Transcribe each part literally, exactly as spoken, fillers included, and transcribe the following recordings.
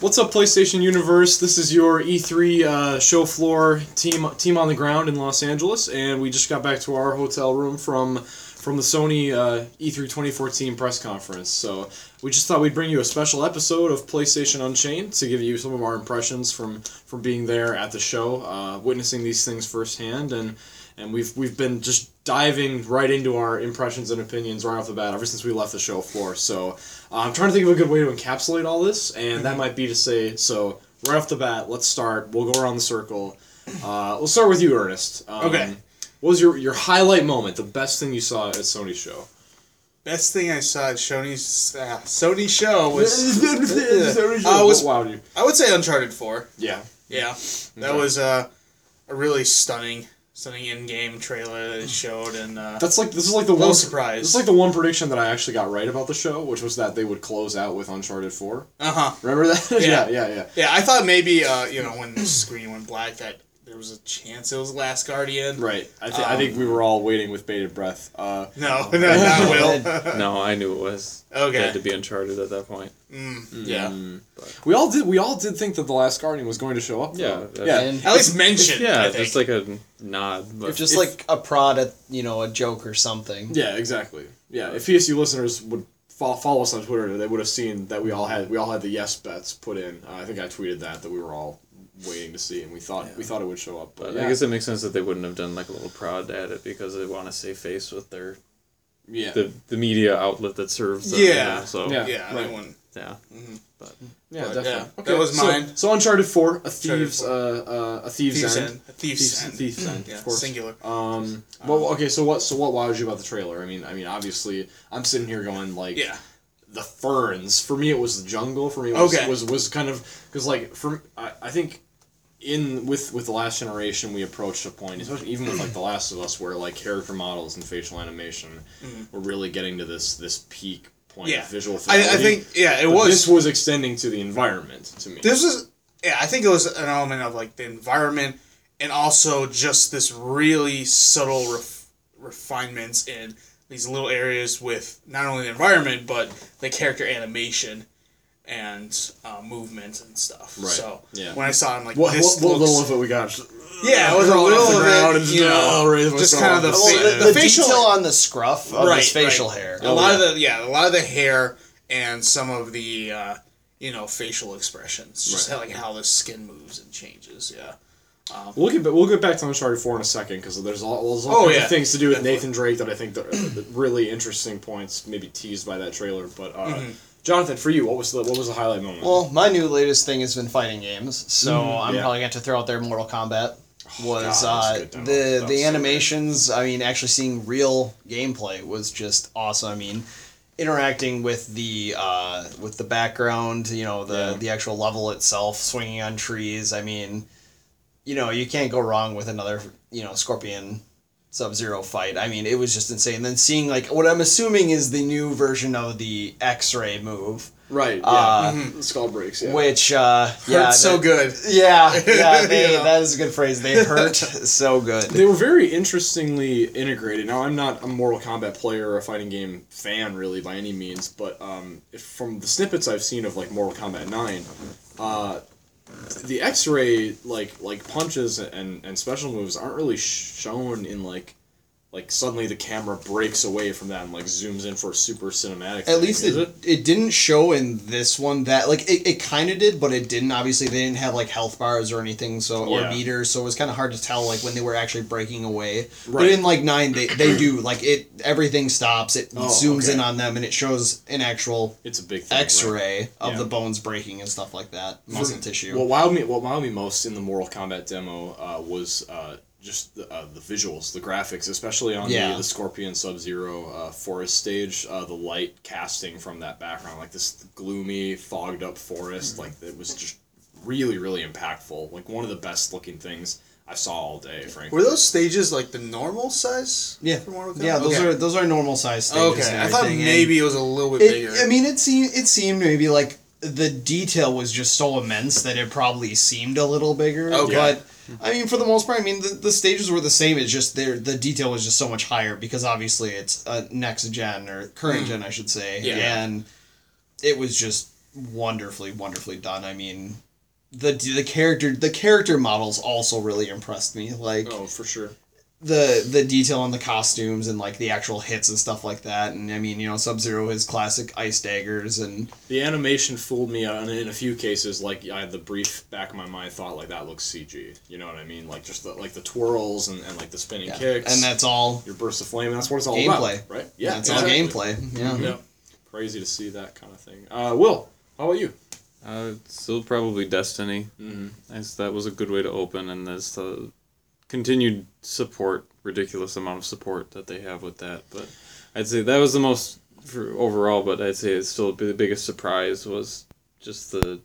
What's up, PlayStation Universe? This is your E three uh, show floor team team on the ground in Los Angeles, and we just got back to our hotel room from from the Sony uh, E three twenty fourteen press conference. So we just thought we'd bring you a special episode of PlayStation Unchained to give you some of our impressions from from being there at the show, uh, witnessing these things firsthand, and and we've we've been just diving right into our impressions and opinions right off the bat ever since we left the show floor. So uh, I'm trying to think of a good way to encapsulate all this, and that might be to say, so right off the bat, let's start. We'll go around the circle. Uh, we'll start with you, Ernest. Um, okay. What was your, your highlight moment, the best thing you saw at Sony's show? Best thing I saw at Sony's uh, Sony show was... Sony show. I, was wow, dude. I would say Uncharted four. Yeah. Yeah. That okay. was uh, a really stunning... Stunning in-game trailer that showed, and uh, that's like this is like the one surprise. This is like the one prediction that I actually got right about the show, which was that they would close out with Uncharted four. Uh huh. Remember that? Yeah. yeah, yeah, yeah. Yeah, I thought maybe uh, you know, when the screen went black that there was a chance it was Last Guardian. Right. I think um, I think we were all waiting with bated breath. Uh, no, no, not Will. No, I knew it was. Okay. It had to be Uncharted at that point. Mm, yeah. Mm, we all did. We all did think that the Last Guardian was going to show up. Yeah. Yeah. And at least mentioned. Yeah. Just like a nod. But just if, like a prod at, you know, a joke or something. Yeah. Exactly. Yeah. If P S U listeners would follow, follow us on Twitter, they would have seen that we all had we all had the yes bets put in. Uh, I think I tweeted that that we were all waiting to see, and we thought yeah. we thought it would show up. But, but yeah. I guess it makes sense that they wouldn't have done like a little prod at it because they want to save face with their. Yeah. The the media outlet that serves them. Yeah. You know, so. Yeah. Yeah. Right. One. Yeah. Mm-hmm. But yeah, but, definitely. Yeah. Okay. That was mine. So, so Uncharted four, a thieves, four. Uh, uh, a thieves, thieves end. end, a thieves, thieves end, thieves end. Yeah. Of course. Singular. Um. Well, okay. So what? So what wowed you about the trailer? I mean, I mean, obviously, I'm sitting here going like. Yeah. The ferns. For me, it was the jungle. For me, it was okay. was, was kind of because like for I, I think. In with with the last generation, we approached a point, especially even with like The Last of Us, where like character models and facial animation mm-hmm. were really getting to this this peak point yeah. of visual fidelity. I, I think yeah, it but was. This was extending to the environment to me. This was yeah, I think it was an element of like the environment and also just this really subtle ref, refinements in these little areas with not only the environment but the character animation. And uh, movement and stuff. Right. So yeah. when I saw him, like what, this what, what looks... little of it we got. Yeah, it was a little of it. You know, just kind of the, fa- the, the, the facial detail on the scruff of right, his facial right. hair. A oh, lot yeah. of the yeah, a lot of the hair and some of the uh, you know facial expressions, just right. like how the skin moves and changes. Yeah. Um, we'll get we'll get back to Uncharted four in a second because there's all there's all oh, yeah. things to do with Nathan Drake that I think the really interesting points maybe teased by that trailer, but. Uh, mm-hmm. Jonathan, for you, what was the what was the highlight moment? Well, my new latest thing has been fighting games, so mm, I'm yeah. probably going to throw out there Mortal Kombat. Was, God, uh, was the the animations, so I mean, actually seeing real gameplay was just awesome. I mean, interacting with the uh, with the background, you know, the, yeah. the actual level itself, swinging on trees. I mean, you know, you can't go wrong with another, you know, Scorpion Sub-Zero fight. I mean, it was just insane. And then seeing, like, what I'm assuming is the new version of the X-Ray move. Right, yeah. Uh, mm-hmm. Skull breaks, yeah. Which, uh... yeah, hurt so good. Yeah, yeah, they, yeah, that is a good phrase. They hurt so good. They were very interestingly integrated. Now, I'm not a Mortal Kombat player or a fighting game fan, really, by any means, but um, from the snippets I've seen of, like, Mortal Kombat nine, uh... the X-Ray like like punches and, and special moves aren't really shown in like like suddenly the camera breaks away from that and like zooms in for a super cinematic. At thing, least it, it it didn't show in this one that like it, it kind of did, but it didn't. Obviously, they didn't have like health bars or anything, so or yeah. meters, so it was kind of hard to tell like when they were actually breaking away. Right. But in like nine, they they do like it. Everything stops. It oh, zooms okay. in on them, and it shows an actual it's a big thing, X-ray right? of yeah. the bones breaking and stuff like that, muscle mm-hmm. tissue. What wowed me, what wowed me most in the Mortal Kombat demo uh, was. Uh, Just the, uh, the visuals, the graphics, especially on yeah. the, the Scorpion Sub-Zero uh, forest stage, uh, the light casting from that background, like this gloomy, fogged up forest, like it was just really, really impactful. Like one of the best looking things I saw all day, frankly. Were those stages like the normal size? Yeah. For Mortal Kombat? Yeah, those okay. are those are normal size stages. Okay, I thought maybe and it was a little bit it, bigger. I mean, it seemed it seemed maybe like the detail was just so immense that it probably seemed a little bigger. Okay. But I mean, for the most part, I mean, the, the stages were the same. It's just their the detail was just so much higher because obviously it's uh, next gen or current gen, I should say. Yeah. And it was just wonderfully, wonderfully done. I mean, the the character the character models also really impressed me. Like, oh, for sure. The the detail on the costumes and, like, the actual hits and stuff like that. And, I mean, you know, Sub-Zero, his classic ice daggers and... The animation fooled me on, in a few cases. Like, I had the brief back of my mind thought, like, that looks C G. You know what I mean? Like, just the, like the twirls and, and, like, the spinning yeah. kicks. And that's all... Your burst of flame. And that's what it's all gameplay. About, right? Yeah, that's exactly. all gameplay. Yeah. yeah. Crazy to see that kind of thing. Uh, Will, how about you? Uh, still probably Destiny. Mm-hmm. I, that was a good way to open, and there's the... Continued support, ridiculous amount of support that they have with that, but I'd say that was the most for overall. But I'd say it's still the biggest surprise was just the,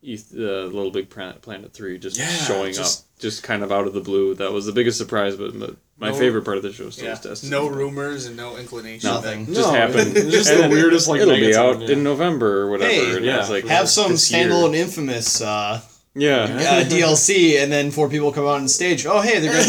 the Little Big Planet Planet three just yeah, showing just, up, just kind of out of the blue. That was the biggest surprise, but my, my no, favorite part of the show still yeah, is Destiny. No rumors and no inclination. Nothing no. just happened. Just and the weirdest. Like it'll be out yeah. in November or whatever. Hey, and yeah, it's like, have some standalone infamous. Uh, Yeah, uh, D L C, and then four people come out on stage. Oh, hey, they're going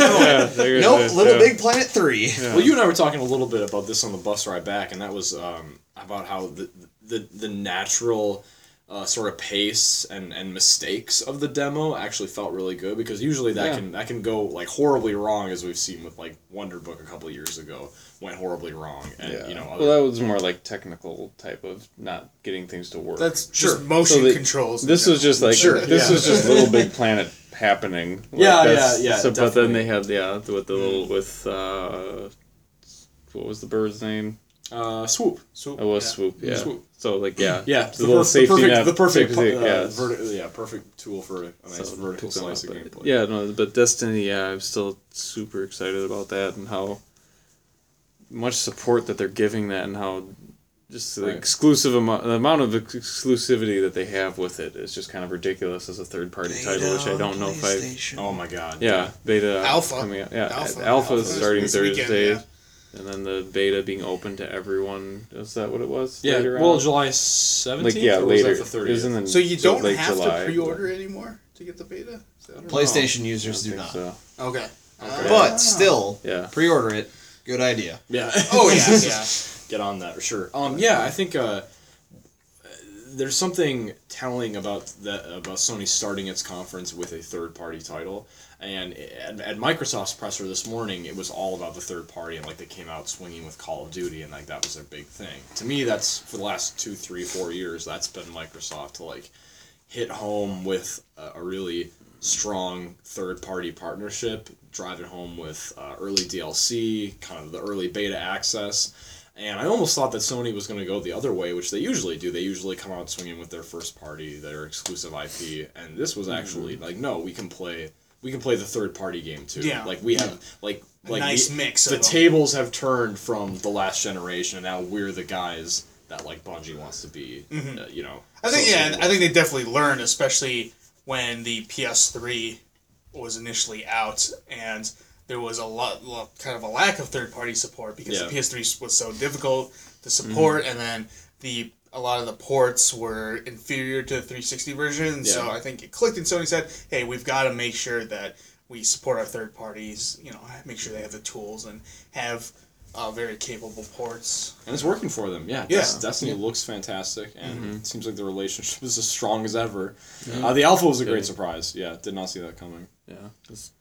to go. Nope, Little yeah. Big Planet three. Yeah. Well, you and I were talking a little bit about this on the bus ride back, and that was um, about how the the, the natural uh, sort of pace and, and mistakes of the demo actually felt really good, because usually that yeah. can that can go like horribly wrong, as we've seen with like Wonder Book a couple of years ago. Went horribly wrong, and yeah. you know. Other well, that was more like technical type of not getting things to work. That's just sure. motion so the, controls. This was just like sure. this yeah. was just Little Big Planet happening. Like yeah, yeah, yeah. So, but then they had yeah with the little with uh, what was the bird's name? Uh, swoop. Swoop. It was yeah. swoop. Yeah. Swoop. So like yeah, yeah. So the, the little per- safety perfect, net. The perfect. Safety, uh, yeah. Verti- yeah, perfect tool for a nice so vertical slice up, of gameplay. Yeah, no, but Destiny. Yeah, I'm still super excited about that and how. Much support that they're giving that, and how just the right. exclusive amount, the amount of exclusivity that they have with it is just kind of ridiculous as a third party title, which I don't know if I. Oh my god! Yeah, beta alpha coming out. Yeah, alpha, alpha is starting Thursday, yeah. and then the beta being open to everyone. Is that what it was? Yeah. Later well, on? July seventeenth. Like yeah, or later. Was that the thirtieth? So you don't have July, to pre-order but... anymore to get the beta. So PlayStation know. users do not. So. Okay. okay, but still, yeah. pre-order it. Good idea. Yeah. Oh, yeah. yeah. Get on that, for sure. Um, yeah, I think uh, there's something telling about that about Sony starting its conference with a third-party title. And at, at Microsoft's presser this morning, it was all about the third party, and like they came out swinging with Call of Duty, and like that was their big thing. To me, that's, for the last two, three, four years, that's been Microsoft to like hit home with a, a really strong third-party partnership, drive it home with uh, early D L C, kind of the early beta access, and I almost thought that Sony was going to go the other way, which they usually do. They usually come out swinging with their first party, their exclusive I P, and this was actually mm-hmm. like, no, we can play, we can play the third-party game too. Yeah. Like we have yeah. like like a nice we, mix. The of tables them. have turned from the last generation, and now we're the guys that like Bungie wants to be. Mm-hmm. Uh, you know, I think yeah, with. I think they definitely learned, especially when the P S three was initially out, and there was a lot, lot kind of a lack of third-party support because yeah. the P S three was so difficult to support, mm-hmm. and then the a lot of the ports were inferior to the three sixty version, yeah. so I think it clicked, and Sony said, hey, we've got to make sure that we support our third parties, you know, make sure they have the tools and have uh, very capable ports. And it's working for them, yeah. yeah. Destiny yeah. looks fantastic, and mm-hmm. it seems like the relationship is as strong as ever. Yeah. Uh, the alpha was a great surprise, yeah, did not see that coming. Yeah, it's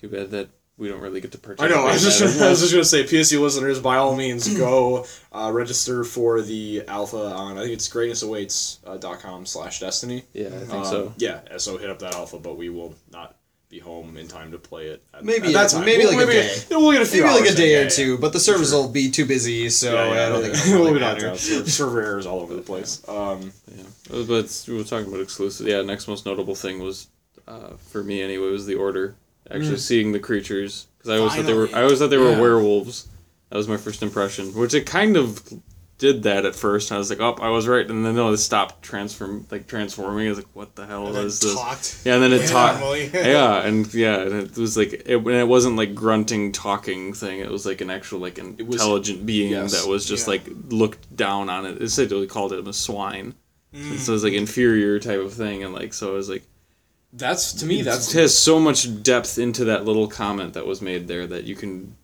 too bad that we don't really get to purchase. I know, I was just gonna, I was just going to say, P S U listeners, by all means, go uh, register for the alpha on, I think it's greatnessawaits.com slash Destiny. Yeah, I think um, so. Yeah, so hit up that alpha, but we will not be home in time to play it. At, maybe at that time. maybe we'll, like maybe, a day. We'll get a few maybe hours like a day or yeah, two, yeah. but the servers sure. will be too busy, so yeah, yeah, I don't yeah, think yeah. it'll really matter. Server errors all over the place. Yeah. Um, yeah. But we were talking about exclusive. Yeah, next most notable thing was. Uh, for me anyway, was the Order. Actually mm. seeing the creatures, because I always Finally. thought they were. I always thought they were yeah. werewolves. That was my first impression. Which it kind of did that at first. And I was like, oh, I was right. And then no, it stopped transform like transforming. I was like, what the hell and is this? Talked. Yeah, and then it yeah, talked. yeah, and yeah, and it was like it. And it wasn't like grunting, talking thing. It was like an actual like an was, intelligent being yes, that was just yeah. like looked down on it. It said they called it a swine. Mm. So it was like inferior type of thing, and like so I was like. That's to me. That's it has so much depth into that little comment that was made there that you can.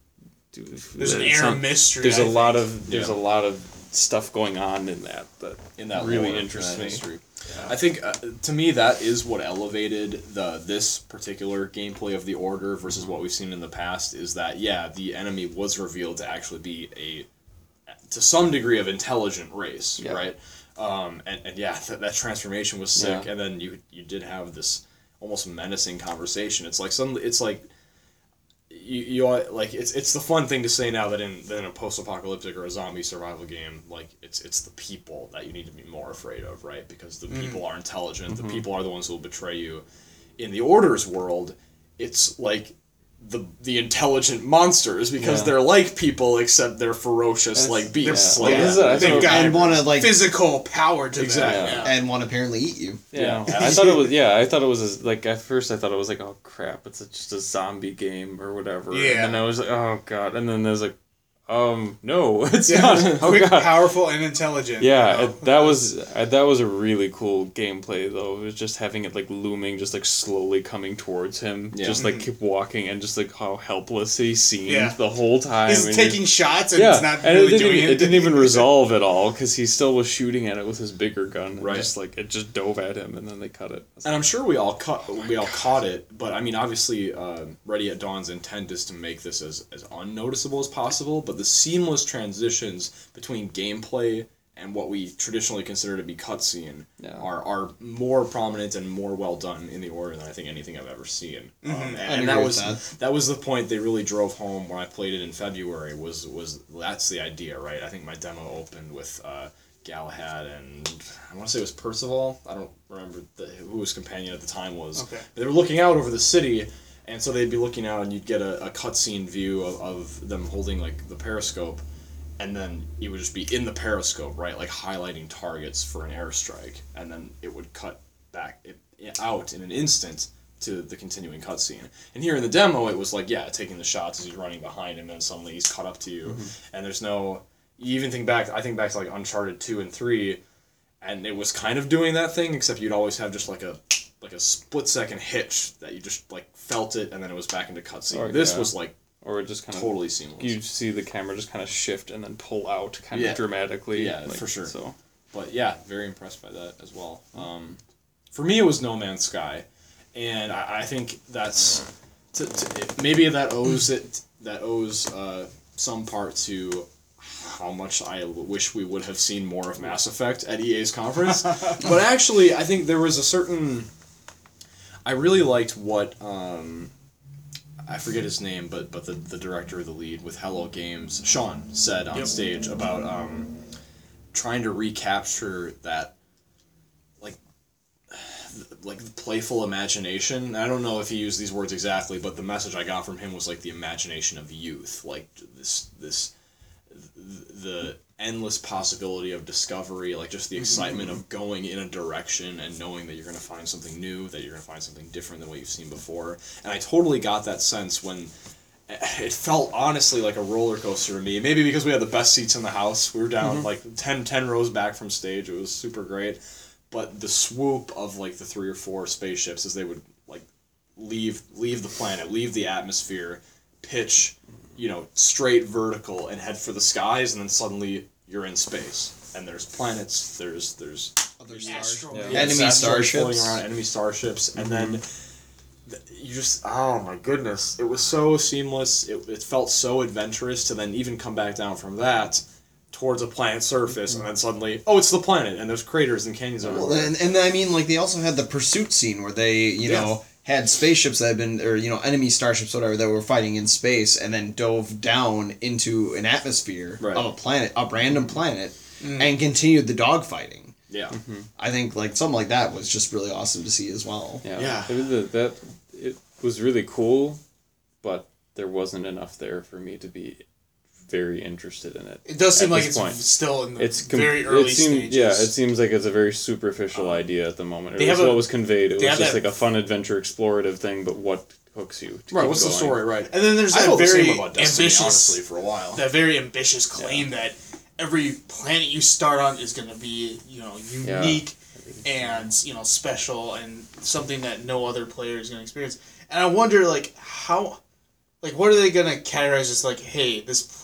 Do, there's an air of mystery. There's I a think. lot of there's yeah. a lot of stuff going on in that that, in that really interests me. Yeah. I think, uh, to me, that is what elevated the this particular gameplay of the Order versus mm-hmm. what we've seen in the past, is that, yeah, the enemy was revealed to actually be a, to some degree, of intelligent race, yeah. right? Um, and, and yeah, th- that transformation was sick, yeah. and then you you did have this almost menacing conversation. It's like some, it's like, you you like it's it's the fun thing to say now that in that in a post-apocalyptic or a zombie survival game, like it's it's the people that you need to be more afraid of, right? Because the mm. people are intelligent, mm-hmm. the people are the ones who will betray you. In the Order's world, it's like the the intelligent monsters, because yeah. they're like people except they're ferocious That's, like beasts. Yeah. Like, yeah. Yeah. They've got wanna, like, physical power to exactly. them, yeah. and want to apparently eat you. Yeah, yeah. I thought it was. Yeah, I thought it was like at first I thought it was like, oh crap, it's a, just a zombie game or whatever. Yeah, and I was like, oh god, and then there's like, um, no, it's yeah. not. Oh, quick, god. Powerful, and intelligent. Yeah, you know? it, that was uh, that was a really cool gameplay though. It was just having it like looming, just like slowly coming towards him, yeah. just like mm-hmm. keep walking, and just like how helpless he seemed yeah. the whole time. He's and taking you're... shots, and yeah. it's not and really it doing it. It didn't even resolve at all because he still was shooting at it with his bigger gun. And right, just like it just dove at him, and then they cut it. And like, I'm sure we all cut, oh we all God. caught it. But I mean, obviously, uh, Ready at Dawn's intent is to make this as as unnoticeable as possible, but the seamless transitions between gameplay and what we traditionally consider to be cutscene yeah. are, are more prominent and more well done in the Order than I think anything I've ever seen. Mm-hmm. Um, and and that was that. that was the point they really drove home when I played it in February. Was was that's the idea, right? I think my demo opened with uh, Galahad and I want to say it was Percival. I don't remember the, who his companion at the time was. Okay. They were looking out over the city. And so they'd be looking out, and you'd get a, a cutscene view of, of them holding, like, the periscope, and then it would just be in the periscope, right, like, highlighting targets for an airstrike, and then it would cut back it, it out in an instant to the continuing cutscene. And here in the demo, it was like, yeah, taking the shots as you're running behind him, and suddenly he's caught up to you, mm-hmm. and there's no... You even think back, I think back to, like, Uncharted two and three, and it was kind of doing that thing, except you'd always have just, like, a... like a split second hitch that you just like felt it and then it was back into cutscene. This yeah. was like or it just kind totally of, seamless. You see the camera just kind of shift and then pull out kind yeah. of dramatically. Yeah, like, for sure. So, but yeah, very impressed by that as well. Um, for me, it was No Man's Sky, and I, I think that's to, to, it, maybe that owes it that owes uh, some part to how much I wish we would have seen more of Mass Effect at E A's conference, but actually, I think there was a certain. I really liked what, um, I forget his name, but but the, the director of the lead with Hello Games, Sean, said on yep. stage about um, trying to recapture that, like, like the playful imagination. I don't know if he used these words exactly, but the message I got from him was like the imagination of youth, like this this the endless possibility of discovery, like just the excitement mm-hmm. of going in a direction and knowing that you're going to find something new, that you're going to find something different than what you've seen before. And I totally got that sense when it felt honestly like a roller coaster to me. Maybe because we had the best seats in the house. We were down mm-hmm. like ten, ten rows back from stage. It was super great. But the swoop of like the three or four spaceships as they would like leave leave the planet, leave the atmosphere, pitch, you know, straight vertical and head for the skies, and then suddenly you're in space. And there's planets, there's there's other stars, yeah. Yeah. enemy starships, flying around enemy starships, mm-hmm. and then you just oh my goodness, it was so seamless. It it felt so adventurous to then even come back down from that towards a planet surface, mm-hmm. and then suddenly, oh, it's the planet, and there's craters and canyons everywhere. Well, and and I mean, like they also had the pursuit scene where they, you yeah. know. had spaceships that had been, or, you know, enemy starships, whatever, that were fighting in space and then dove down into an atmosphere right. of a planet, a random planet, mm. and continued the dogfighting. Yeah. Mm-hmm. I think, like, something like that was just really awesome to see as well. Yeah. yeah. It was a, that, it was really cool, but there wasn't enough there for me to be very interested in it. It does seem like it's point. still in the it's com- very early it seemed, stages. Yeah, it seems like it's a very superficial um, idea at the moment. It was what was conveyed. It was just like a fun adventure explorative thing, but what hooks you to Right, what's going. the story, right? And then there's that very the Destiny, ambitious, honestly, for a while. That very ambitious claim yeah. that every planet you start on is going to be, you know, unique yeah. and, you know, special and something that no other player is going to experience. And I wonder, like, how... Like, what are they going to categorize as, like, hey, this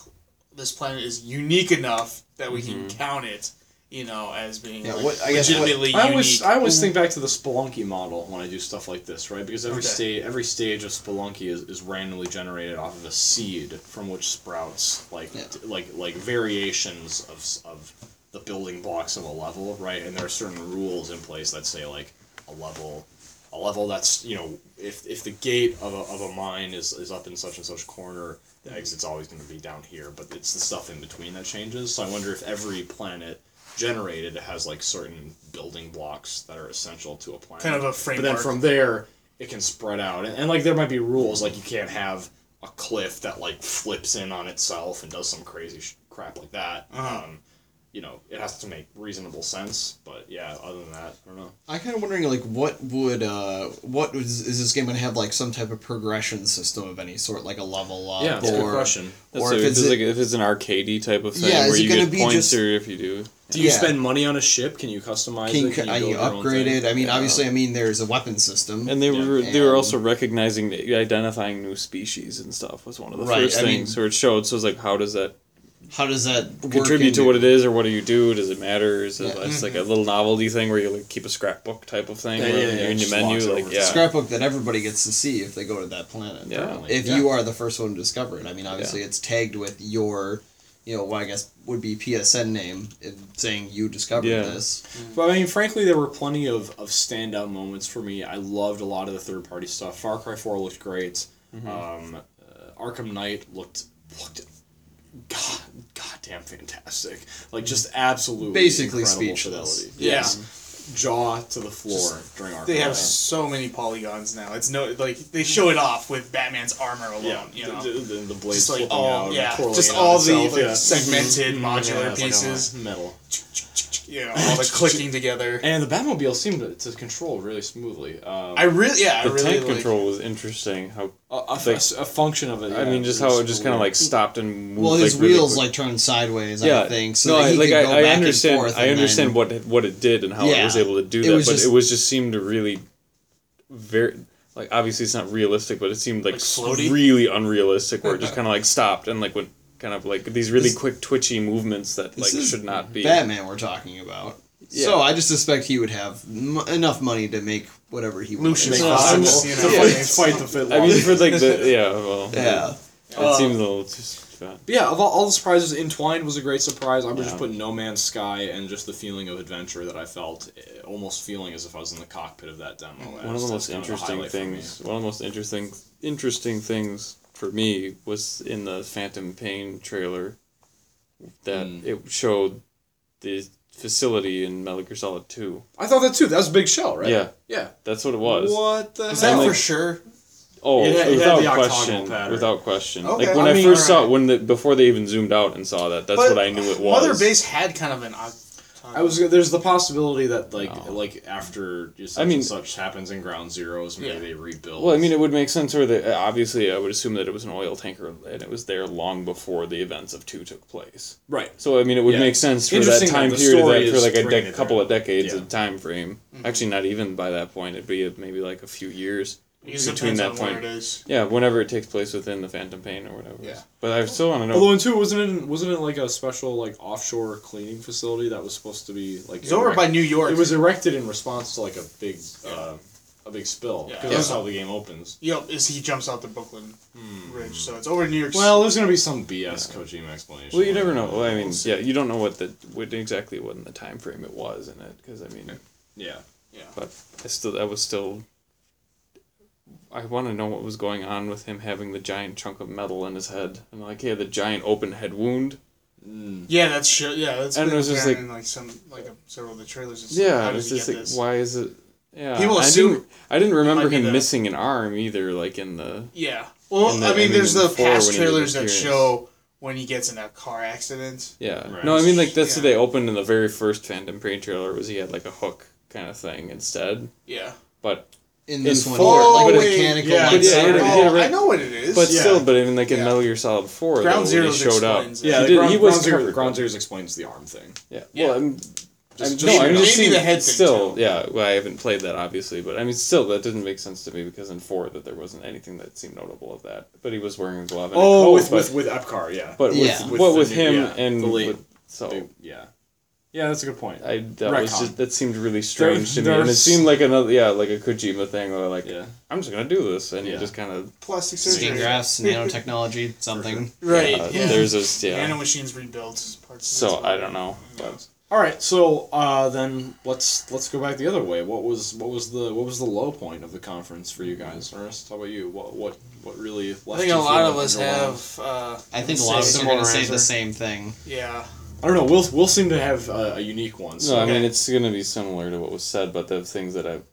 this planet is unique enough that we mm-hmm. can count it, you know, as being yeah, like, what, I guess legitimately what, I always, unique. I always think back to the Spelunky model when I do stuff like this, right? Because every okay. stage, every stage of Spelunky is, is randomly generated off of a seed from which sprouts like yeah. t- like like variations of of the building blocks of a level, right? And there are certain rules in place that say like a level. A level that's, you know, if if the gate of a, of a mine is, is up in such and such corner, the exit's always going to be down here, but it's the stuff in between that changes. So I wonder if every planet generated has, like, certain building blocks that are essential to a planet. Kind of a framework. But then from there, it can spread out. And, and like, there might be rules, like, you can't have a cliff that, like, flips in on itself and does some crazy sh- crap like that. Uh-huh. Um, you know, it has to make reasonable sense, but yeah, other than that, I don't know. I'm kind of wondering, like, what would, uh, what is, is this game going to have, like, some type of progression system of any sort, like a level up? Yeah, that's or, a good question. Or so if, if, it's it's like, if it's an arcadey type of thing, yeah, where you get points just, or if you do... Do you yeah. spend money on a ship? Can you customize Can, it? Can you, you upgrade it? I mean, yeah. obviously, I mean, there's a weapon system. And they yeah. were and they were also recognizing, identifying new species and stuff was one of the right. first I things mean, where it showed, so it was like, how does that... How does that work contribute to what it is, or what do you do? Does it matter? Is it yeah. mm-hmm. like a little novelty thing where you like keep a scrapbook type of thing yeah, yeah, yeah, in your menu? Like yeah, scrapbook that everybody gets to see if they go to that planet. Yeah, like, if yeah. you are the first one to discover it, I mean, obviously yeah. it's tagged with your, you know, what I guess would be P S N name, saying you discovered yeah. this. Mm-hmm. But I mean, frankly, there were plenty of of standout moments for me. I loved a lot of the third party stuff. Far Cry four looked great. Mm-hmm. Um, uh, Arkham Knight looked looked. God, goddamn fantastic. Like, just absolutely basically speechless. Yes. Yeah. Jaw to the floor just, during Arkham. They have so many polygons now. It's no, like, they show it off with Batman's armor alone, yeah, you know. The, the, the blades flipping like, all, out. Yeah, just all the like, yeah. segmented mm-hmm. modular yeah, pieces. Like metal. You know, all the clicking together. And the Batmobile seemed to, to control really smoothly. Um, I really, yeah, I really like... The tank control was interesting. How a, a, like, a function of it. Yeah, I mean, just how it just kind of, like, stopped and moved. Well, his like, wheels, really like, turned sideways, yeah. I think, so no, that he like, could I, go I back understand, and forth. I understand then, what, what it did and how yeah, it was able to do that, but just, it was just seemed to really... very. Like, obviously, it's not realistic, but it seemed, like, like really unrealistic, where it just kind of, like, stopped and, like, went... Kind of like these really this, quick twitchy movements that like should not be. Batman we're talking about. Yeah. So I just suspect he would have m- enough money to make whatever he wants. Lucius, no, I'm just, you know, yeah, fight, fight the fit. I mean, for like the yeah, well, yeah. It, it um, seems a little too. Uh, yeah, of all, all the surprises, Entwined was a great surprise. I would yeah. just put No Man's Sky and just the feeling of adventure that I felt, almost feeling as if I was in the cockpit of that demo. One I of the most interesting things. One of the most interesting interesting things. For me, was in the Phantom Pain trailer that mm. it showed the facility in Metal Gear Solid two. I thought that too. That was a big show, right? Yeah. Yeah. That's what it was. What the was hell? That for like, sure? Oh, yeah, without yeah, question. Without question. Okay, like when I, I mean, first right. saw it, when the, before they even zoomed out and saw that, that's but what I knew it was. Mother Base had kind of an... I was there's the possibility that like no. like after just I mean, and such happens in Ground Zeroes, maybe yeah. they rebuild. Well, I mean, it would make sense where they obviously I would assume that it was an oil tanker and it was there long before the events of two took place. Right. So I mean, it would yeah. make sense for that time that period that, for like a de- couple of decades yeah. of time frame. Mm-hmm. Actually, not even by that point. It'd be maybe like a few years it between that point. It is. Yeah, whenever it takes place within the Phantom Pain or whatever. Yeah. But I still want to know. Although in two, wasn't it wasn't it like a special like offshore cleaning facility that was supposed to be like? It was erect- over by New York. It was erected in response to like a big, yeah. uh, a big spill. Because yeah. yeah. that's how the game opens. Yep, is he jumps out the Brooklyn hmm. Bridge, so it's over New York. Well, there's gonna be some B S yeah. Kojima explanation. Well, you never know. Well, I mean, yeah, you don't know what the what exactly what in the time frame it was in it because I mean. Yeah. Yeah. But I still that was still. I want to know what was going on with him having the giant chunk of metal in his head. And, like, he had the giant open head wound. Mm. Yeah, that's sure. Yeah, that's and been was just like, in, like, some, like a, several of the trailers. It's yeah, like, it's just like, this? Why is it... Yeah, People assume... I didn't, I didn't remember him the... missing an arm either, like, in the... Yeah. Well, the, I mean, there's the past trailers that show when he gets in a car accident. Yeah. Right. No, I mean, like, that's yeah. what they opened in the very first Phantom Pain trailer, was he had, like, a hook kind of thing instead. Yeah. But... In this in one, oh, like a mechanical yeah, yeah, yeah, oh, I know what it is. But yeah. still, but even like in yeah. Metal Gear Solid four, Ground Zeroes showed up. It. Yeah, he, did, Ground, he was Ground, Zero, Ground Zeroes explains the arm thing. Yeah, yeah. well, I mean, Just, just no, I mean, I've seen the head still. Too. Yeah, well, I haven't played that obviously, but I mean, still, that didn't make sense to me because in four that there wasn't anything that seemed notable of that. But he was wearing a glove. And oh, a coat, with, but, with with Epcar, yeah. But with yeah. what with, with him yeah, and with, so they, yeah, yeah, that's a good point. I that Retcon. was just, that seemed really strange there, to me, and it seemed like another yeah, like a Kojima thing where like yeah. I'm just gonna do this, and yeah. you just kind of plastic surgery, graphs, nanotechnology, something. Right. Yeah, yeah. There's this yeah. nano machines rebuilt parts. So I don't know. All right, so uh, then let's let's go back the other way. What was what was the what was the low point of the conference for you guys, Ernest? How about you? What what what really left you? I think a lot of us have. Uh, I think a lot of us are going to say the same thing. Yeah. I don't know. We'll we'll seem to have uh, a unique one. So. No, I mean it's going to be similar to what was said, but the things that I've.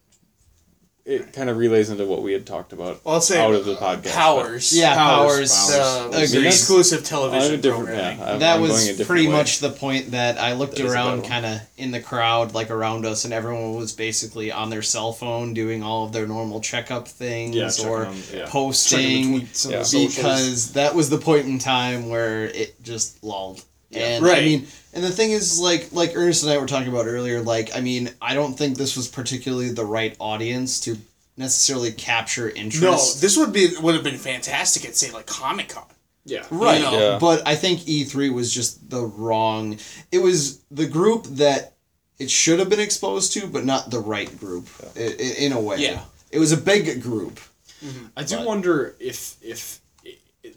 It kind of relays into what we had talked about well, I'll say, out of the uh, podcast. Powers. Yeah, Powers. powers, powers. Uh, I mean, exclusive television programming. Yeah, that I'm was pretty way. much the point that I looked that around kind of in the crowd, like around us, and everyone was basically on their cell phone doing all of their normal checkup things yeah, or them, yeah. posting. The tweets yeah. Because that was the point in time where it just lulled. Yeah, and right. I mean, and the thing is, like, like Ernest and I were talking about earlier, like, I mean, I don't think this was particularly the right audience to necessarily capture interest. No, this would be would have been fantastic at, say, like, Comic-Con. Yeah. Right. You know? Yeah. But I think E three was just the wrong... It was the group that it should have been exposed to, but not the right group, yeah. in, in a way. Yeah. It was a big group. Mm-hmm. I do but, wonder if if...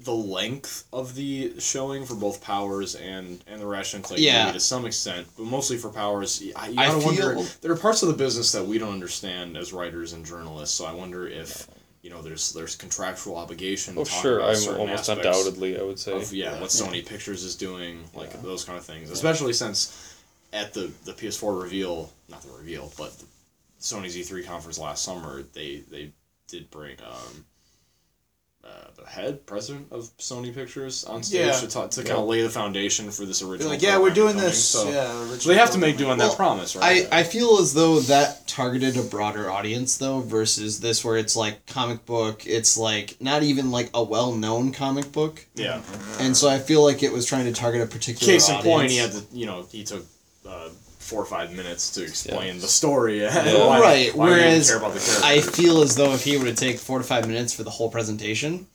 the length of the showing for both Powers and, and the Ratchet and Clank yeah. movie to some extent, but mostly for Powers, you gotta I wonder, feel... there are parts of the business that we don't understand as writers and journalists, so I wonder if, you know, there's there's contractual obligation oh, to talk sure. about I'm certain almost undoubtedly, I would say. Of, yeah, yeah, what Sony Pictures is doing, like yeah. those kind of things, yeah. especially since at the, the P S four reveal, not the reveal, but the Sony's E three conference last summer, they, they did bring... Um, Uh, the head president of Sony Pictures on stage yeah. to, talk, to yeah. kind of lay the foundation for this original. They're like, yeah, we're doing this. So, yeah, so they have to make do on well, that promise, right? I, I feel as though that targeted a broader audience though, versus this where it's like comic book. It's like not even like a well-known comic book. Yeah. And so I feel like it was trying to target a particular. Case in audience. point, he had to, you know, he took. Uh, four or five minutes to explain yeah. the story. Yeah. Why, right, why whereas care about the I feel as though if he were to take four to five minutes for the whole presentation,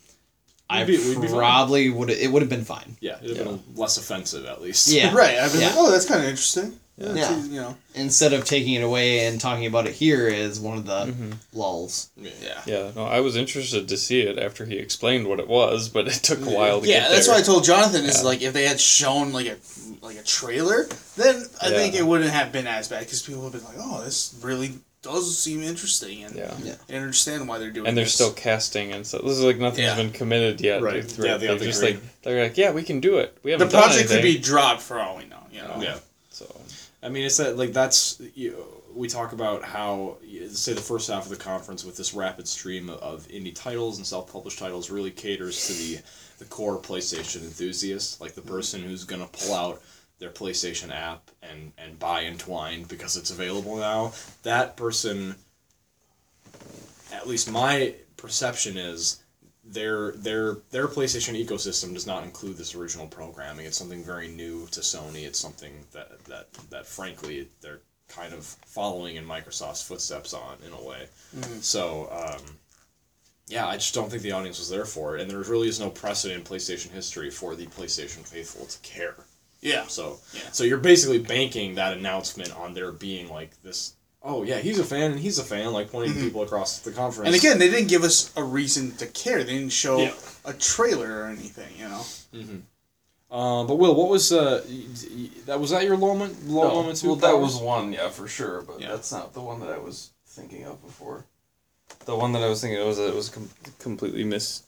we'd be, I we'd probably would it would have been fine. Yeah, it would have yeah. been less offensive at least. Yeah. Right, I've been yeah. like, oh, that's kind of interesting. Yeah. yeah. You know. Instead of taking it away and talking about it here is one of the mm-hmm. lulls. Yeah. Yeah, no, I was interested to see it after he explained what it was, but it took a while to yeah, get there. Yeah, that's what I told Jonathan is yeah. like if they had shown like a like a trailer, then I yeah. think it wouldn't have been as bad because people would have been like, "Oh, this really does seem interesting," and yeah. Yeah. and understand why they're doing. And they're this. still casting, and so this is like nothing's yeah. been committed yet. Right? They've, yeah, they just green. like they're like, "Yeah, we can do it. We haven't." The project done could be dropped for all we know. You know? Yeah. So, I mean, it's that like that's you know, we talk about how say the first half of the conference with this rapid stream of indie titles and self-published titles really caters to the. the core PlayStation enthusiast, like the person who's going to pull out their PlayStation app and, and buy Entwined because it's available now, that person, at least my perception is, their their their PlayStation ecosystem does not include this original programming. It's something very new to Sony. It's something that, that, that frankly, they're kind of following in Microsoft's footsteps on, in a way. Mm-hmm. So, um... yeah, I just don't think the audience was there for it, and there really is no precedent in PlayStation history for the PlayStation faithful to care. Yeah. So, yeah. so you're basically banking that announcement on there being like this. Oh yeah, he's a fan, and he's a fan. Like pointing mm-hmm. people across the conference. And again, they didn't give us a reason to care. They didn't show yeah. a trailer or anything. You know. Mm-hmm. Uh, but Will, what was uh, that? Was that your low moment? Low no. moment too? Well, that was one, yeah, for sure. But yeah. that's not the one that I was thinking of before. The one that I was thinking was that it was com- completely missed.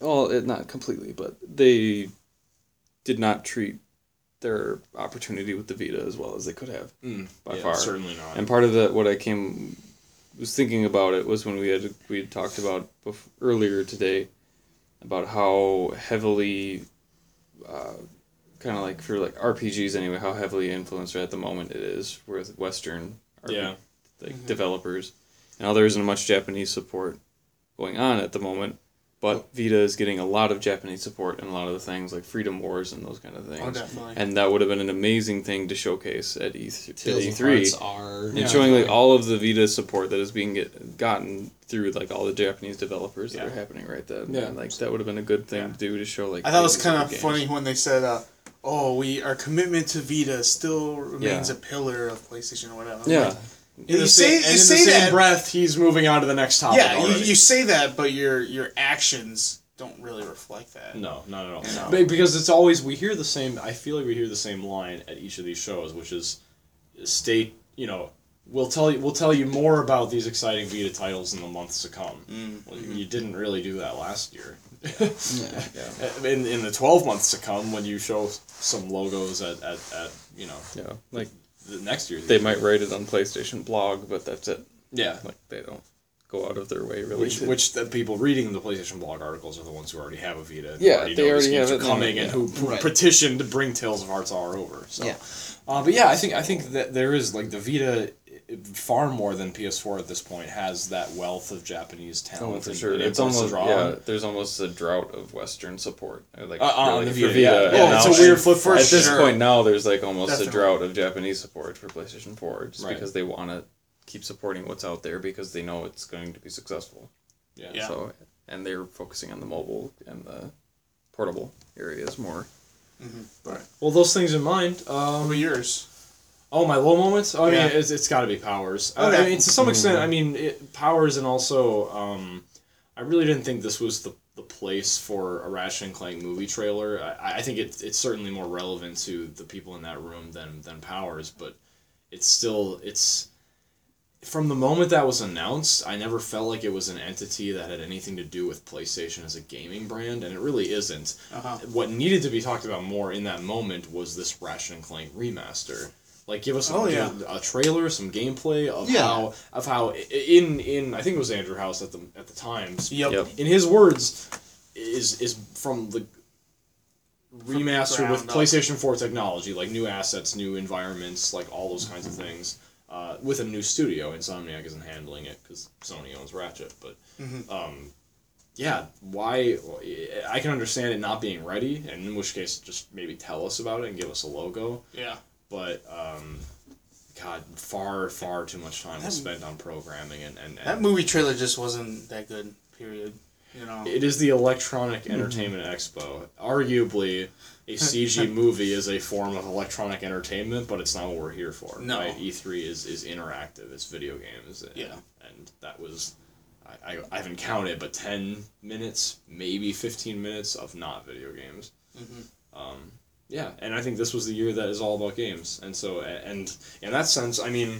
Well, it, not completely, but they did not treat their opportunity with the Vita as well as they could have, mm, by yeah, far. Certainly not. And part of the what I came was thinking about it was when we had we had talked about before, earlier today about how heavily, uh, kind of like for like R P Gs anyway, how heavily influenced at the moment it is with Western R P G, yeah. like mm-hmm. developers. Now there isn't much Japanese support going on at the moment, But Vita is getting a lot of Japanese support and a lot of the things like Freedom Wars and those kind of things. Oh, definitely. And that would have been an amazing thing to showcase at E three. Are... And yeah, showing like all of the Vita support that is being get, gotten through like all the Japanese developers that yeah. are happening right then. Yeah. And, like that would have been a good thing yeah. to do to show like. I thought it was kind of funny when they said, uh, "Oh, we our commitment to Vita still remains yeah. a pillar of PlayStation or whatever." Yeah. Like, In you say, sa- you in say the same that, breath, he's moving on to the next topic. Yeah, you, you say that, but your your actions don't really reflect that. No, not at all. No. But because it's always we hear the same. I feel like we hear the same line at each of these shows, which is, "Stay, you know, we'll tell you, we'll tell you more about these exciting Vita titles in the months to come." Mm-hmm. Well, you didn't really do that last year. yeah. Yeah. In in the twelve months to come, when you show some logos at at, at you know, yeah, like. The next year they might write it on PlayStation blog, but that's it. Yeah, like they don't go out of their way really. Which, which the people reading the PlayStation blog articles are the ones who already have a Vita. And yeah, already they know already have it coming, and yeah. who right. petitioned to bring Tales of Hearts Hour over. So, yeah. Uh, but yeah, I think I think that there is like the Vita far more than P S four at this point has that wealth of Japanese talent. Oh, for sure, and it's, it's almost yeah. There's almost a drought of Western support. Like uh, really, for Vita, Vita. Yeah. Yeah. Oh, it's a weird flip. For at sure. this point now, there's like almost Definitely. a drought of Japanese support for PlayStation four, just right. because they want to keep supporting what's out there because they know it's going to be successful. Yeah. yeah. So and they're focusing on the mobile and the portable areas more. Mm-hmm. Right. Well, those things in mind. Um, what are yours? Oh, my low moments? Oh, I yeah. mean, it's, it's got to be Powers. Okay. I mean, to some extent, I mean, it, Powers and also, um, I really didn't think this was the, the place for a Ratchet and Clank movie trailer. I, I think it, it's certainly more relevant to the people in that room than, than Powers, but it's still, it's... From the moment that was announced, I never felt like it was an entity that had anything to do with PlayStation as a gaming brand, and it really isn't. Uh-huh. What needed to be talked about more in that moment was this Ratchet and Clank remaster. Like, give us oh, a, yeah. a trailer, some gameplay of yeah. how of how in in I think it was Andrew House at the at the Times. Yep. yep. In his words, is is from the remaster with PlayStation four technology, like new assets, new environments, like all those kinds of things, uh, with a new studio. Insomniac isn't handling it because Sony owns Ratchet, but. Mm-hmm. Um, Yeah, why? I can understand it not being ready, and in which case, just maybe tell us about it and give us a logo. Yeah. But, um, God, far, far too much time that, was spent on programming. And, and, and that movie trailer just wasn't that good, period. You know. It is the Electronic Entertainment Expo. Arguably, a C G movie is a form of electronic entertainment, but it's not what we're here for. No. Right? E three is, is interactive. It's video games. And, yeah. And that was... I, I haven't counted, but ten minutes, maybe fifteen minutes of not video games. Mm-hmm. Um, yeah, and I think this was the year that is all about games, and so and in that sense, I mean,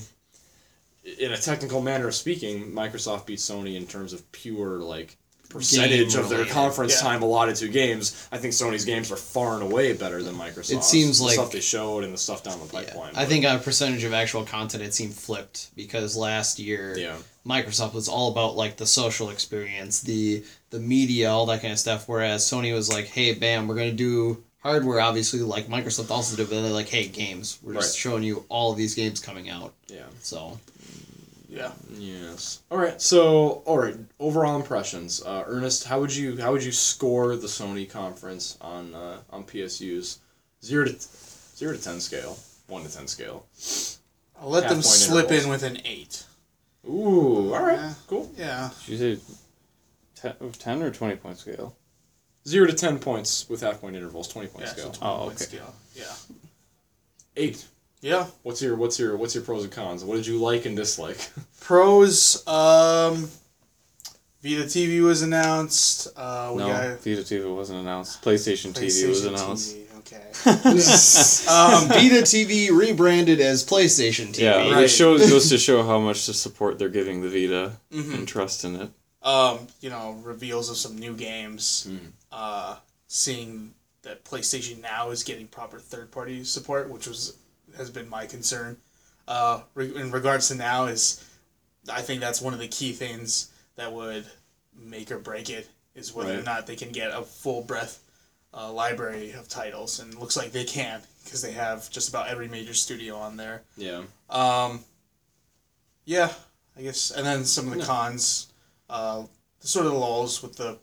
in a technical manner of speaking, Microsoft beat Sony in terms of pure like percentage Game of their related. conference yeah. time allotted to games. I think Sony's games are far and away better than Microsoft's. It seems like the stuff they showed and the stuff down the pipeline. Yeah, I think on a percentage of actual content, it seemed flipped because last year. Yeah. Microsoft was all about like the social experience, the the media, all that kind of stuff. Whereas Sony was like, "Hey, bam, we're gonna do hardware." Obviously, like Microsoft also did, but they're like, "Hey, games. We're just right. showing you all of these games coming out." Yeah. So. Yeah. Yes. All right. So, all right. Overall impressions, uh, Ernest. How would you how would you score the Sony conference on uh, on P S U's zero to zero to ten scale, one to ten scale? I'll let them slip intervals. in with an eight. Ooh, all right, yeah. cool. Yeah. Did you say ten or twenty-point scale? Zero to ten points with half-point intervals, twenty-point yeah, scale. So twenty oh, okay. Scale. Yeah. Eight. Yeah. What's your What's your What's your pros and cons? What did you like and dislike? Pros. Um. Vita T V was announced. Uh, we no, got... Vita T V wasn't announced. PlayStation, PlayStation T V was announced. T V. Okay. um, Vita T V rebranded as PlayStation T V. Yeah, right. It shows, goes to show how much the support they're giving the Vita mm-hmm. and trust in it. Um, you know, reveals of some new games. Mm. Uh, seeing that PlayStation Now is getting proper third-party support, which was has been my concern. Uh, re- in regards to Now, is I think that's one of the key things that would make or break it is whether right. or not they can get a full breadth. Uh, library of titles, and it looks like they can because they have just about every major studio on there. Yeah. Um, yeah, I guess. And then some of the no. cons, uh, the sort of lulls with the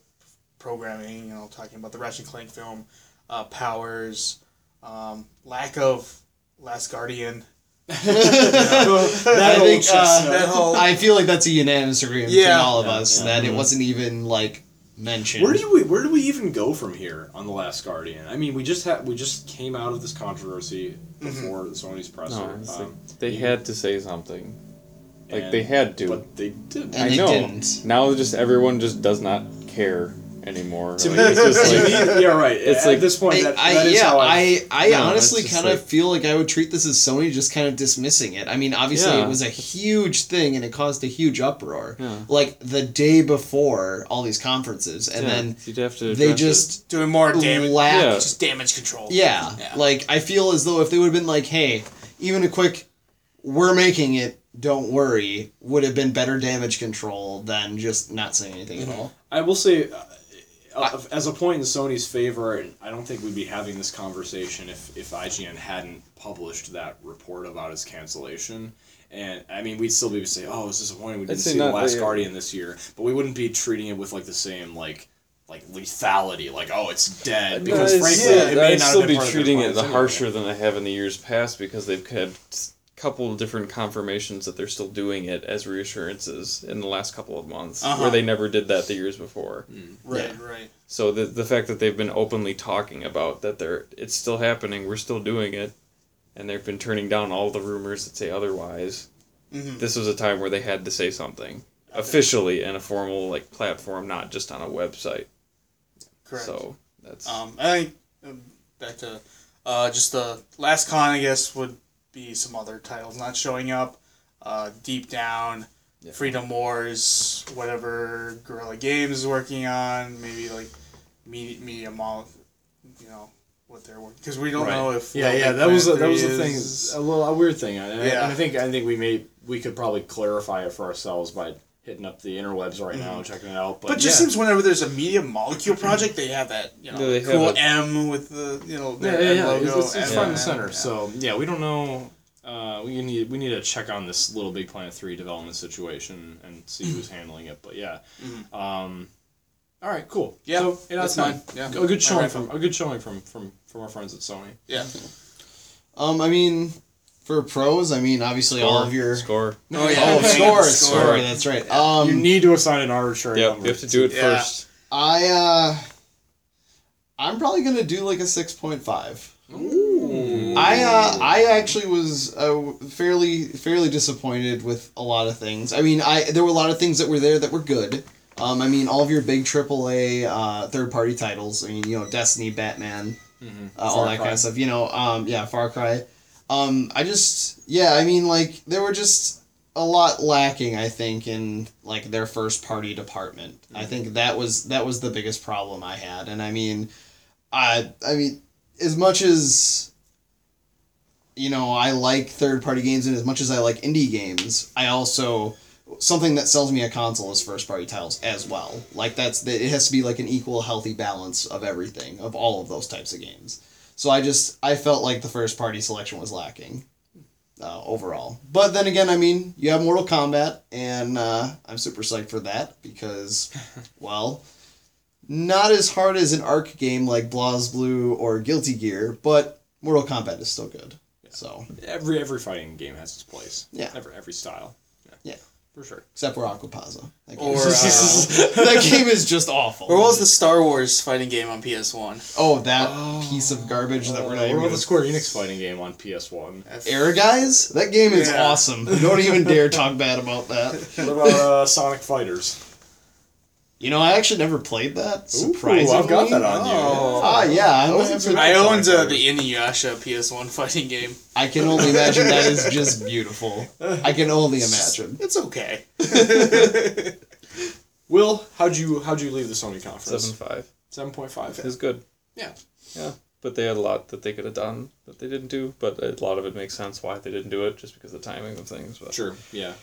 programming, you know, talking about the Ratchet and Clank film, uh, Powers, um, lack of Last Guardian. that, I think, uh, that whole... I feel like that's a unanimous agreement yeah. between all of yeah, us yeah. that mm-hmm. it wasn't even like mentioned. Where do we where do we even go from here on The Last Guardian? I mean, we just had we just came out of this controversy before mm-hmm. Sony's presser. No, um, they they had to say something. Like and, they had to, but they didn't. I they know. Didn't. Now just everyone just does not care anymore. To like, me, it's just like, yeah, right. It's at like, this point. I, that, I, that is yeah, how I, I, I no, honestly kind of like, feel like I would treat this as Sony just kind of dismissing it. I mean, obviously yeah. it was a huge thing and it caused a huge uproar. Yeah. Like the day before all these conferences, and yeah, then you'd have to they just doing more damage, lack, yeah. just damage control. Yeah, yeah, like I feel as though if they would have been like, hey, even a quick, we're making it. Don't worry, would have been better damage control than just not saying anything mm-hmm. at all. I will say, uh, I, as a point in Sony's favor, I don't think we'd be having this conversation if, if I G N hadn't published that report about its cancellation. And, I mean, we'd still be saying, oh, it's disappointing we didn't see The Last Guardian this year. But we wouldn't be treating it with, like, the same, like, like lethality, like, oh, it's dead. Because, no, it's, frankly, yeah, it may I'd not still have been be treating it the harsher than I have in the years past because they've kept... couple of different confirmations that they're still doing it as reassurances in the last couple of months, uh-huh. where they never did that the years before. Mm. Right, yeah. right. So the the fact that they've been openly talking about that they're it's still happening, we're still doing it, and they've been turning down all the rumors that say otherwise. Mm-hmm. This was a time where they had to say something okay. officially in a formal like platform, not just on a website. Correct. So that's. Um, I think back to uh, just the last con, I guess would. Be some other titles not showing up. Uh, Deep Down, yeah. Freedom Wars, whatever Guerrilla Games is working on, maybe like media, media mall, you know, what they're working because we don't right. know if yeah yeah that was a, that was the thing a little a weird thing and, yeah. I, and I think I think we may we could probably clarify it for ourselves by hitting up the interwebs right now and checking it out. But, but it just yeah. seems whenever there's a Media Molecule project, they have that, you know, yeah, cool a, M with the, you know, their yeah, yeah, M logo. It's, it's front and center. Yeah. So, yeah, we don't know. Uh, we need we need to check on this Little Big Planet three development situation and see who's handling it. But, yeah. Mm-hmm. Um, all right, cool. Yeah, so, yeah that's, that's mine. Yeah. A good showing, right, from, a good showing from, from, from our friends at Sony. Yeah. Um, I mean... For pros, I mean, obviously score, all of your... Score. Oh, yeah. oh score, score, score, that's right. Um, you need to assign an arbitrary yep, number. You have to do it yeah. first. I, uh... I'm probably going to do, like, a six point five. Ooh. I, uh, I actually was uh, fairly fairly disappointed with a lot of things. I mean, I there were a lot of things that were there that were good. Um, I mean, all of your big triple A uh, third-party titles. I mean, you know, Destiny, Batman, mm-hmm. uh, all that Cry. Kind of stuff. You know, um, yeah, Far Cry... Um, I just, yeah, I mean, like, there were just a lot lacking, I think, in, like, their first-party department. Mm-hmm. I think that was that was the biggest problem I had. And, I mean, I, I mean, as much as, you know, I like third-party games and as much as I like indie games, I also, something that sells me a console is first-party titles as well. Like, that's, it has to be, like, an equal, healthy balance of everything, of all of those types of games. So I just, I felt like the first party selection was lacking uh, overall. But then again, I mean, you have Mortal Kombat, and uh, I'm super psyched for that because, well, not as hard as an ARC game like BlazBlue or Guilty Gear, but Mortal Kombat is still good. Yeah. So Every every fighting game has its place. Yeah. Every, every style. Yeah. yeah. For sure. Except for Aquapaza. That game, or, is, uh, that game is just awful. Or what was the Star Wars fighting game on P S one? Oh, that oh, piece of garbage oh, that we're not even... Or the Square Enix fighting game on P S one? Air Guys? That game is yeah. awesome. Don't even dare talk bad about that. What about uh, Sonic Fighters? You know, I actually never played that, surprisingly. Ooh, I've got that on you. Oh. Ah, yeah. I, I owned uh, the Inuyasha P S one fighting game. I can only imagine that is just beautiful. I can only imagine. It's okay. Will, how'd you how'd you leave the Sony conference? seven point five. seven point five. It was good. Yeah. Yeah. But they had a lot that they could have done that they didn't do, but a lot of it makes sense why they didn't do it, just because of the timing of things. But. Sure, yeah.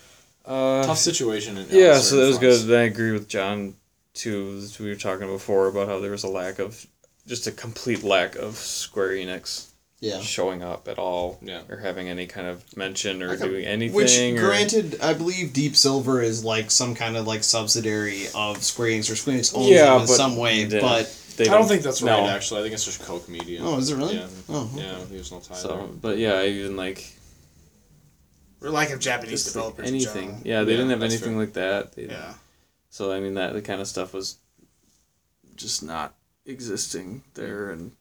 Uh, Tough situation. In yeah, so that was fronts. Good. I agree with John. To we were talking before about how there was a lack of, just a complete lack of Square Enix yeah. showing up at all yeah. or having any kind of mention or okay. doing anything. Which, or... granted, I believe Deep Silver is like some kind of like subsidiary of Square Enix or Square Enix owns yeah, them in some way, yeah. but... They I don't, don't think that's right, no. actually. I think it's just Coke Media. Oh, is it really? Yeah, oh, okay. yeah there's no tie so, there. But yeah, even like... We're like of Japanese developers. Anything. Yeah, they yeah, didn't have anything true. like that. They, yeah. So, I mean, that the kind of stuff was just not existing there. And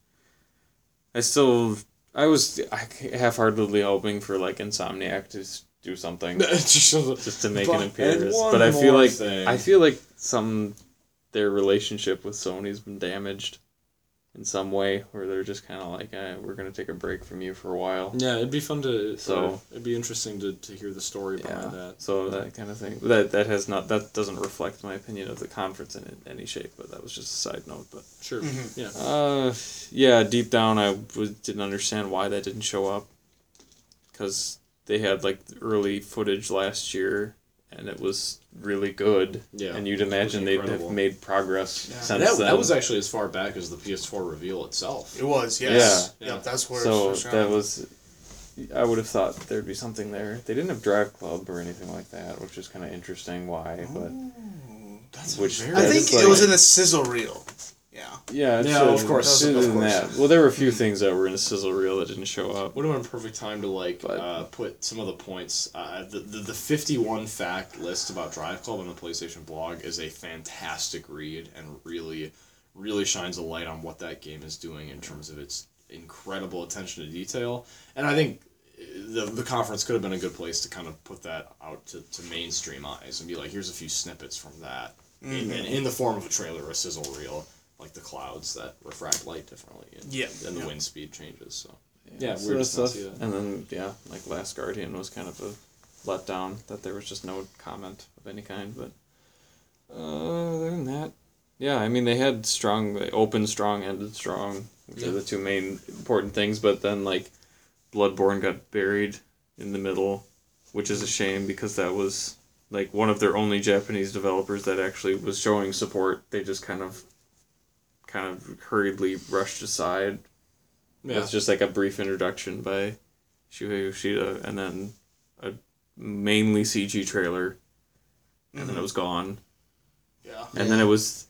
I still... I was I half-heartedly hoping for, like, Insomniac to do something. Just to make but, an appearance. But I feel like... Thing. I feel like some... Their relationship with Sony's been damaged in some way, where they're just kind of like, eh, we're going to take a break from you for a while. Yeah, it'd be fun to... So It'd be interesting to, to hear the story behind yeah, that. So that kind of thing. That that has not... That doesn't reflect my opinion of the conference in any shape, but that was just a side note. But Sure, mm-hmm. yeah. Uh, yeah, deep down, I w- didn't understand why that didn't show up. Because they had, like, early footage last year... And it was really good. Yeah, and you'd imagine they'd have made progress yeah. since that, then. That was actually as far back as the P S four reveal itself. It was, yes. Yeah, yeah. yeah that's where so it was. So that was... I would have thought there'd be something there. They didn't have Drive Club or anything like that, which is kind of interesting why, but... Oh, that's which very... I think like, it was in a sizzle reel. Yeah. Yeah, yeah well, of course. Of course. That. Well, there were a few things that were in a sizzle reel that didn't show up. Would have been a perfect time to like but, uh, put some of the points. Uh, the, the the fifty-one fact list about Drive Club on the PlayStation blog is a fantastic read and really, really shines a light on what that game is doing in terms of its incredible attention to detail. And I think the the conference could have been a good place to kind of put that out to, to mainstream eyes and be like, here's a few snippets from that mm-hmm. in, in, in the form of a trailer or a sizzle reel. Like the clouds that refract light differently, and, yeah, and the yeah. wind speed changes. So yeah, yeah so weird stuff. See that. And then yeah, like Last Guardian was kind of a letdown that there was just no comment of any kind. But uh, other than that, yeah, I mean they had strong, they opened strong, ended strong. Which yeah. are the two main important things. But then like Bloodborne got buried in the middle, which is a shame because that was like one of their only Japanese developers that actually was showing support. They just kind of kind of hurriedly rushed aside. Yeah. It's just like a brief introduction by Shuhei Yoshida and then a mainly C G trailer and mm-hmm. then it was gone. Yeah. And yeah. then it was...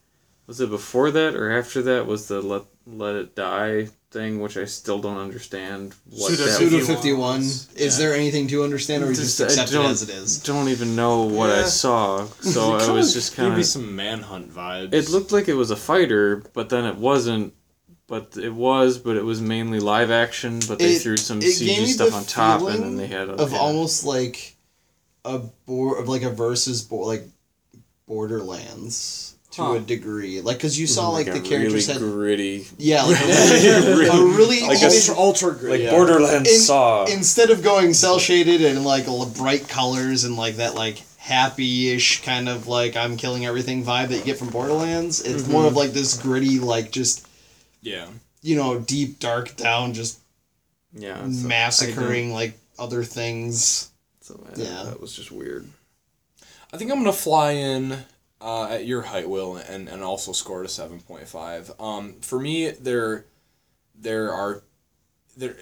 Was it before that or after that was the Let, Let It Die thing, which I still don't understand what Suda, that Suda was. fifty-one. Is yeah. there anything to understand or you just, just accept it as it is? don't even know what yeah. I saw, so I was just kind of... Maybe some Manhunt vibes. It looked like it was a fighter, but then it wasn't. But it was, but it was mainly live action, but they it, threw some C G stuff on top, and then they had... A, of yeah. almost like a, bo- like a versus bo- like Borderlands... To huh. a degree, like because you saw like, like the characters really had gritty, yeah, like a really like ultra, ultra gritty, like yeah. Borderlands In, Saw. Instead of going cel shaded and like bright colors and like that like happy-ish kind of like I'm killing everything vibe that you get from Borderlands, it's mm-hmm. more of like this gritty, like just yeah, you know, deep dark down, just yeah, massacring like other things. So man, yeah, that was just weird. I think I'm gonna fly in. Uh, at your height, Will, and, and also scored a seven point five. Um, for me, there, there are, there,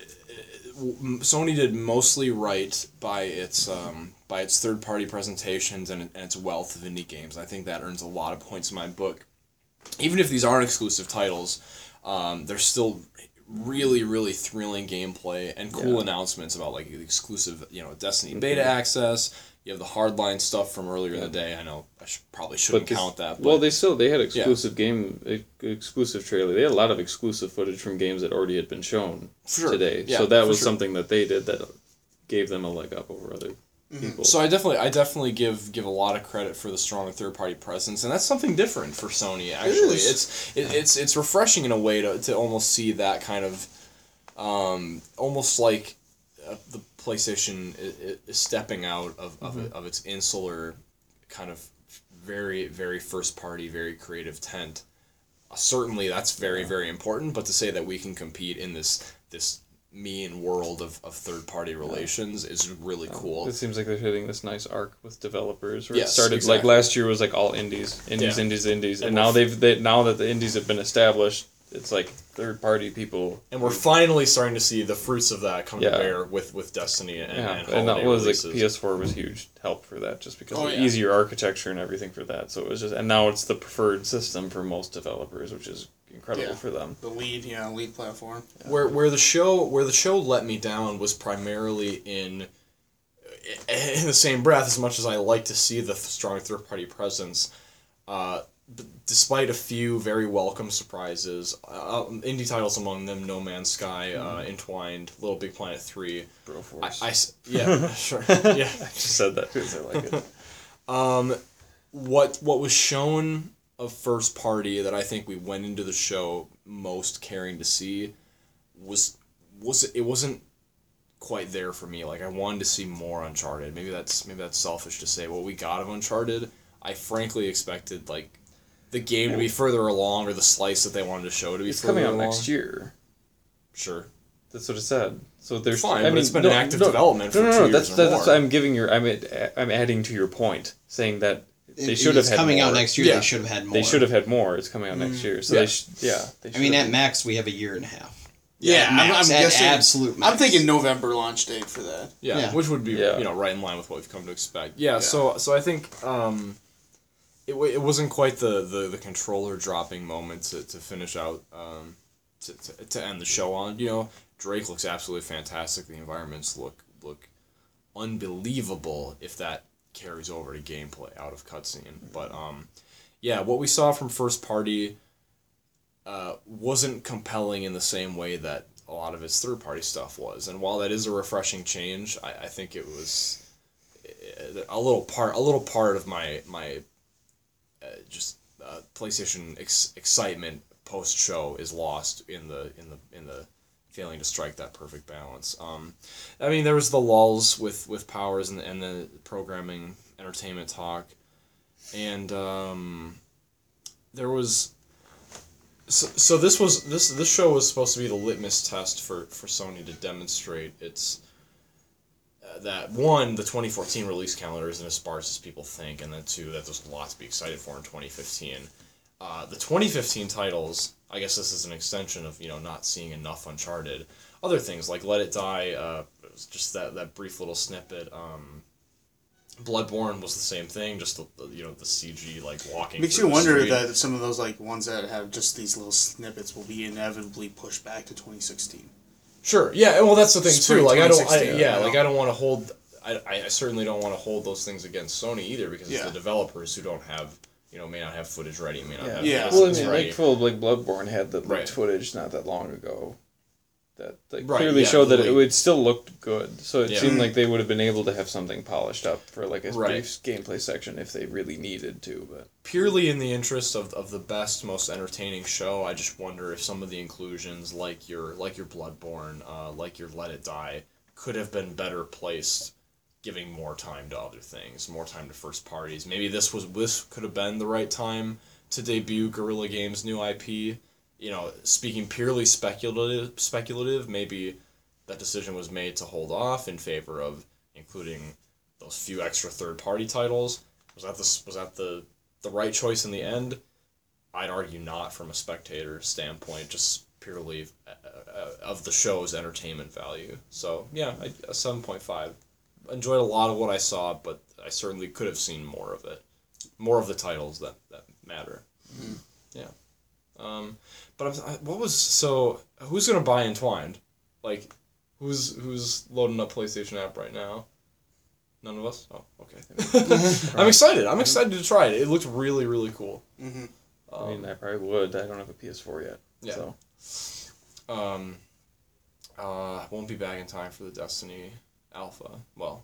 Sony did mostly right by its um by its third party presentations and, and its wealth of indie games. I think that earns a lot of points in my book. Even if these aren't exclusive titles, um, they're still really really thrilling gameplay and cool yeah. announcements about like the exclusive, you know, Destiny mm-hmm. beta access. You have the hardline stuff from earlier yeah. in the day. I know I should, probably shouldn't count that. But well, they still they had exclusive yeah. game, exclusive trailer. They had a lot of exclusive footage from games that already had been shown sure. today. Yeah, so that was sure. something that they did that gave them a leg up over other mm-hmm. people. So I definitely I definitely give give a lot of credit for the strong third party presence, and that's something different for Sony. Actually, it it's it, it's it's refreshing in a way to to almost see that kind of, um, almost like uh, the. PlayStation is stepping out of of, mm-hmm. of its insular, kind of very, very first party, very creative tent. Uh, certainly, that's very, very important. But to say that we can compete in this this mean world of, of third party relations yeah. is really yeah. cool. It seems like they're hitting this nice arc with developers. Where yes, it started exactly. like last year was like all indies, indies, yeah. indies, indies, and, and now they've they, now that the indies have been established, it's like third-party people. And we're finally starting to see the fruits of that come yeah. to bear with, with Destiny and, yeah. and, and that was releases. Like P S four was huge help for that, just because oh, of yeah. easier architecture and everything for that. So it was just, and now it's the preferred system for most developers, which is incredible yeah. for them. The lead, yeah, lead platform. Yeah. Where where the show where the show let me down was primarily in in the same breath. As much as I like to see the strong third-party presence, uh. despite a few very welcome surprises, uh, indie titles among them, No Man's Sky, uh, Entwined, Little Big Planet three. Bro Force. I, I, yeah, sure. Yeah. I just said that because I like it. Um, what, what was shown of first party that I think we went into the show most caring to see was, was it wasn't quite there for me. Like, I wanted to see more Uncharted. Maybe that's, maybe that's selfish to say. What we got of Uncharted, I frankly expected, like, the game yeah. to be further along, or the slice that they wanted to show to be it's further along. It's coming out along. next year. Sure. That's what it said. So there's fine, I mean, but it's been no, an active no, development no, for no, no, two no, years that's, or that's, more. I'm giving your, I'm I'm adding to your point, saying that they it, should have had more. It's coming out next year, yeah. they should have had more. They should have had more. It's coming out next year. So yeah. they should, yeah. They should I mean, at max, we have a year and a half. Yeah, yeah, I'm, I'm guessing absolute max. I'm thinking November launch date for that. Yeah, yeah. which would be yeah. you know right in line with what we've come to expect. Yeah, yeah. so so I think um, it it wasn't quite the, the, the controller dropping moment to, to finish out um, to, to to end the show on. You know, Drake looks absolutely fantastic. The environments look look unbelievable if that carries over to gameplay out of cutscene. Mm-hmm. But um, yeah, what we saw from first party. Uh, wasn't compelling in the same way that a lot of his third-party stuff was. And while that is a refreshing change, I, I think it was a little part a little part of my my uh, just uh, PlayStation ex- excitement post-show is lost in the in the in the failing to strike that perfect balance. Um, I mean, there was the lulls with with Powers and the, and the programming entertainment talk, and um, there was. So, so this was this this show was supposed to be the litmus test for, for Sony to demonstrate its uh, that one, the twenty fourteen release calendar isn't as sparse as people think, and then two, that there's a lot to be excited for in twenty fifteen. Uh, the twenty fifteen titles, I guess this is an extension of you know not seeing enough Uncharted. Other things like Let It Die, uh, it was just that, that brief little snippet. Um, Bloodborne was the same thing, just the, you know the C G like walking. Makes you wonder screen. That some of those like ones that have just these little snippets will be inevitably pushed back to twenty sixteen. Sure. Yeah. Well, that's the thing Spring too. Like I don't. I, yeah. I like I don't want to hold. I, I certainly don't want to hold those things against Sony either, because yeah. it's the developers who don't have you know may not have footage ready, may not yeah. have yeah. Well, I mean, ready. Like full like Bloodborne had the right. footage not that long ago. That like, right, clearly yeah, showed that like, it would still looked good, so it yeah. seemed like they would have been able to have something polished up for like a right. brief gameplay section if they really needed to. But purely in the interest of, of the best, most entertaining show, I just wonder if some of the inclusions, like your like your Bloodborne, uh, like your Let It Die, could have been better placed, giving more time to other things, more time to first parties. Maybe this was this could have been the right time to debut Guerrilla Games' new I P. You know, speaking purely speculative, speculative, maybe that decision was made to hold off in favor of including those few extra third-party titles. Was that the was that the, the right choice in the end? I'd argue not from a spectator standpoint, just purely of the show's entertainment value. So, yeah, a seven point five. Enjoyed a lot of what I saw, but I certainly could have seen more of it. More of the titles that, that matter. Mm-hmm. Yeah. Um, but I'm, I, what was so? Who's gonna buy Entwined? Like, who's who's loading up PlayStation app right now? None of us. Oh, okay. I'm excited. I'm excited to try it. It looked really, really cool. Mm-hmm. Um, I mean, I probably would. I don't have a P S four yet. Yeah. So. Um. Uh, won't be back in time for the Destiny Alpha. Well,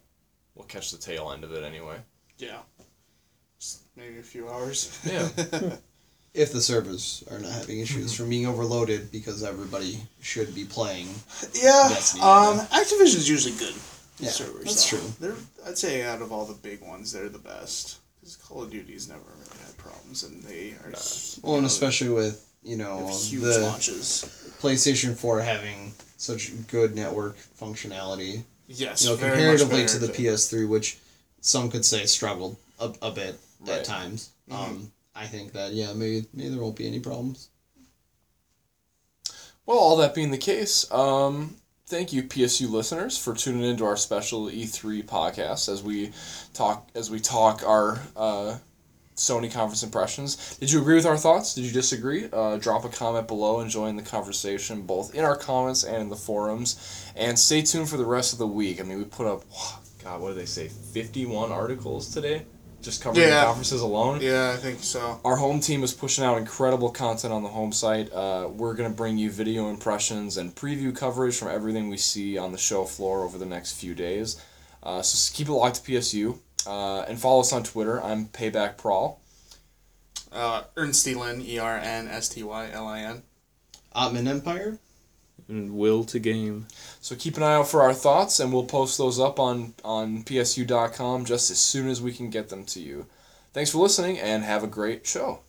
we'll catch the tail end of it anyway. Yeah. Just maybe a few hours. Yeah. If the servers are not having issues mm-hmm. from being overloaded, because everybody should be playing. Yeah, Destiny, um, Activision's usually good. Yeah, servers, that's though. True. They're, I'd say out of all the big ones, they're the best. Because Call of Duty's never really had problems, and they are. Not, well, know, and especially with you know huge the launches. PlayStation four having such good network functionality. Yes, you know, very comparatively much to the P S three, which some could say struggled a, a bit right. at times. Mm-hmm. Um, I think that, yeah, maybe, maybe there won't be any problems. Well, all that being the case, um, thank you, P S U listeners, for tuning into our special E three podcast as we talk as we talk our uh, Sony conference impressions. Did you agree with our thoughts? Did you disagree? Uh, drop a comment below and join the conversation both in our comments and in the forums. And stay tuned for the rest of the week. I mean, we put up, oh, God, what did they say, fifty-one articles today? Just covering yeah. the conferences alone. Yeah, I think so. Our home team is pushing out incredible content on the home site. Uh, we're going to bring you video impressions and preview coverage from everything we see on the show floor over the next few days. Uh, so keep it locked to P S U. Uh, and follow us on Twitter. I'm Payback Prawl. Uh, Ernstlin, E R N S T Y L I N. Ottoman Empire. And Will to Game. So keep an eye out for our thoughts, and we'll post those up on, on P S U dot com just as soon as we can get them to you. Thanks for listening, and have a great show.